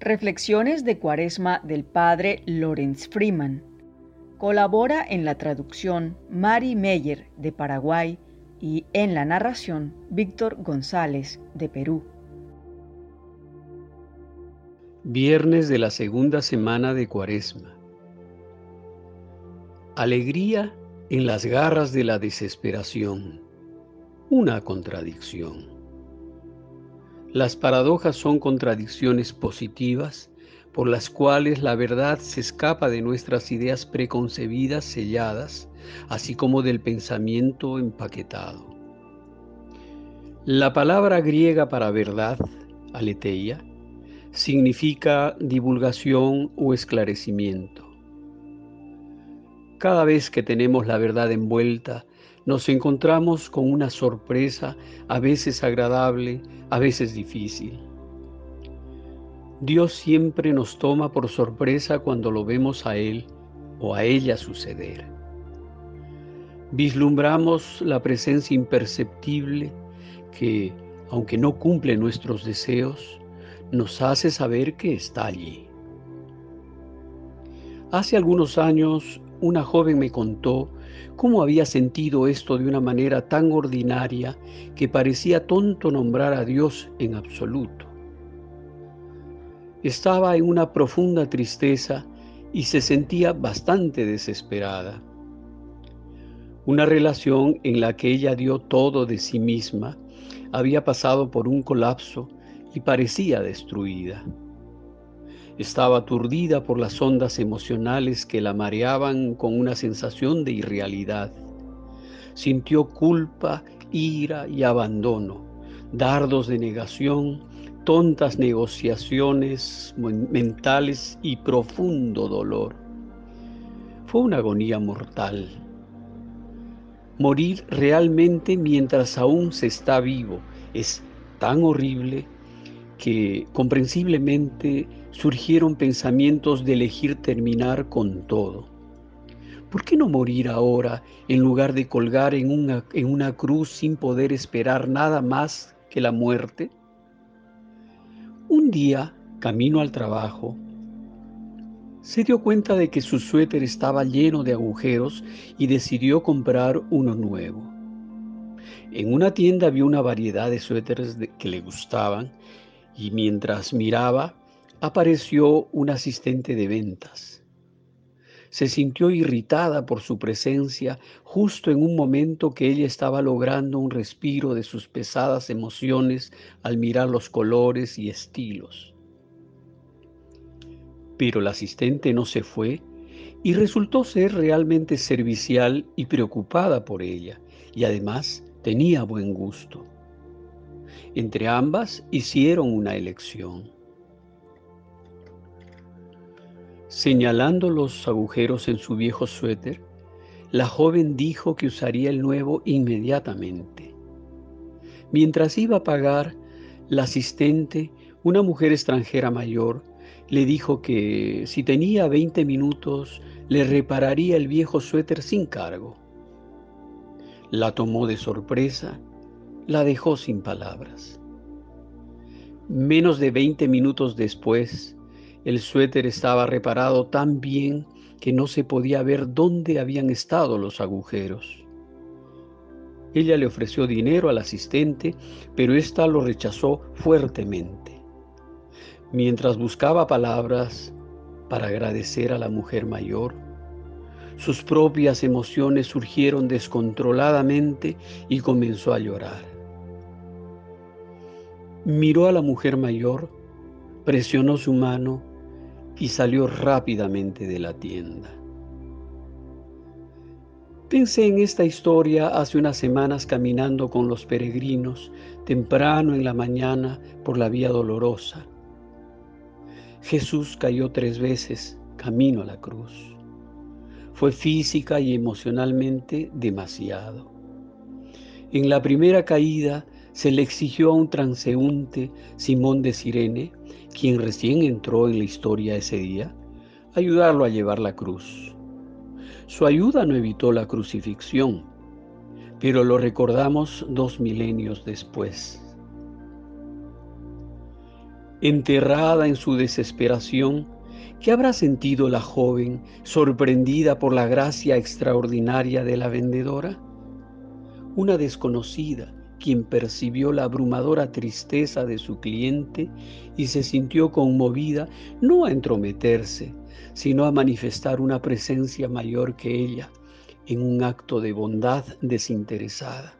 Reflexiones de Cuaresma del Padre Lawrence Freeman. Colabora en la traducción Mary Meyer de Paraguay y en la narración Víctor González de Perú. Viernes de la segunda semana de Cuaresma. Alegría en las garras de la desesperación. Una contradicción. Las paradojas son contradicciones positivas por las cuales la verdad se escapa de nuestras ideas preconcebidas selladas, así como del pensamiento empaquetado. La palabra griega para verdad, aletheia, significa divulgación o esclarecimiento. Cada vez que tenemos la verdad envuelta, nos encontramos con una sorpresa, a veces agradable, a veces difícil. Dios siempre nos toma por sorpresa cuando lo vemos a Él o a ella suceder. Vislumbramos la presencia imperceptible que, aunque no cumple nuestros deseos, nos hace saber que está allí. Hace algunos años, una joven me contó cómo había sentido esto de una manera tan ordinaria que parecía tonto nombrar a Dios en absoluto. Estaba en una profunda tristeza y se sentía bastante desesperada. Una relación en la que ella dio todo de sí misma había pasado por un colapso y parecía destruida. Estaba aturdida por las ondas emocionales que la mareaban con una sensación de irrealidad. Sintió culpa, ira y abandono, dardos de negación, tontas negociaciones mentales y profundo dolor. Fue una agonía mortal. Morir realmente mientras aún se está vivo es tan horrible que comprensiblemente surgieron pensamientos de elegir terminar con todo. ¿Por qué no morir ahora en lugar de colgar en una cruz sin poder esperar nada más que la muerte? Un día, camino al trabajo, se dio cuenta de que su suéter estaba lleno de agujeros y decidió comprar uno nuevo. En una tienda vio una variedad de suéteres que le gustaban y mientras miraba, apareció un asistente de ventas. Se sintió irritada por su presencia justo en un momento que ella estaba logrando un respiro de sus pesadas emociones al mirar los colores y estilos. Pero el asistente no se fue y resultó ser realmente servicial y preocupada por ella, y además tenía buen gusto. Entre ambas hicieron una elección. Señalando los agujeros en su viejo suéter, la joven dijo que usaría el nuevo inmediatamente. Mientras iba a pagar, la asistente, una mujer extranjera mayor, le dijo que si tenía 20 minutos le repararía el viejo suéter sin cargo. La tomó de sorpresa, la dejó sin palabras. Menos de 20 minutos después, el suéter estaba reparado tan bien que no se podía ver dónde habían estado los agujeros. Ella le ofreció dinero al asistente, pero ésta lo rechazó fuertemente. Mientras buscaba palabras para agradecer a la mujer mayor, sus propias emociones surgieron descontroladamente y comenzó a llorar. Miró a la mujer mayor, presionó su mano y salió rápidamente de la tienda. Pensé en esta historia hace unas semanas caminando con los peregrinos, temprano en la mañana por la Vía Dolorosa. Jesús cayó 3 veces camino a la cruz. Fue física y emocionalmente demasiado. En la primera caída se le exigió a un transeúnte, Simón de Cirene, quien recién entró en la historia ese día, ayudarlo a llevar la cruz. Su ayuda no evitó la crucifixión, pero lo recordamos 2 milenios después. Enterrada en su desesperación, ¿qué habrá sentido la joven, sorprendida por la gracia extraordinaria de la vendedora? Una desconocida, quien percibió la abrumadora tristeza de su cliente y se sintió conmovida no a entrometerse, sino a manifestar una presencia mayor que ella, en un acto de bondad desinteresada.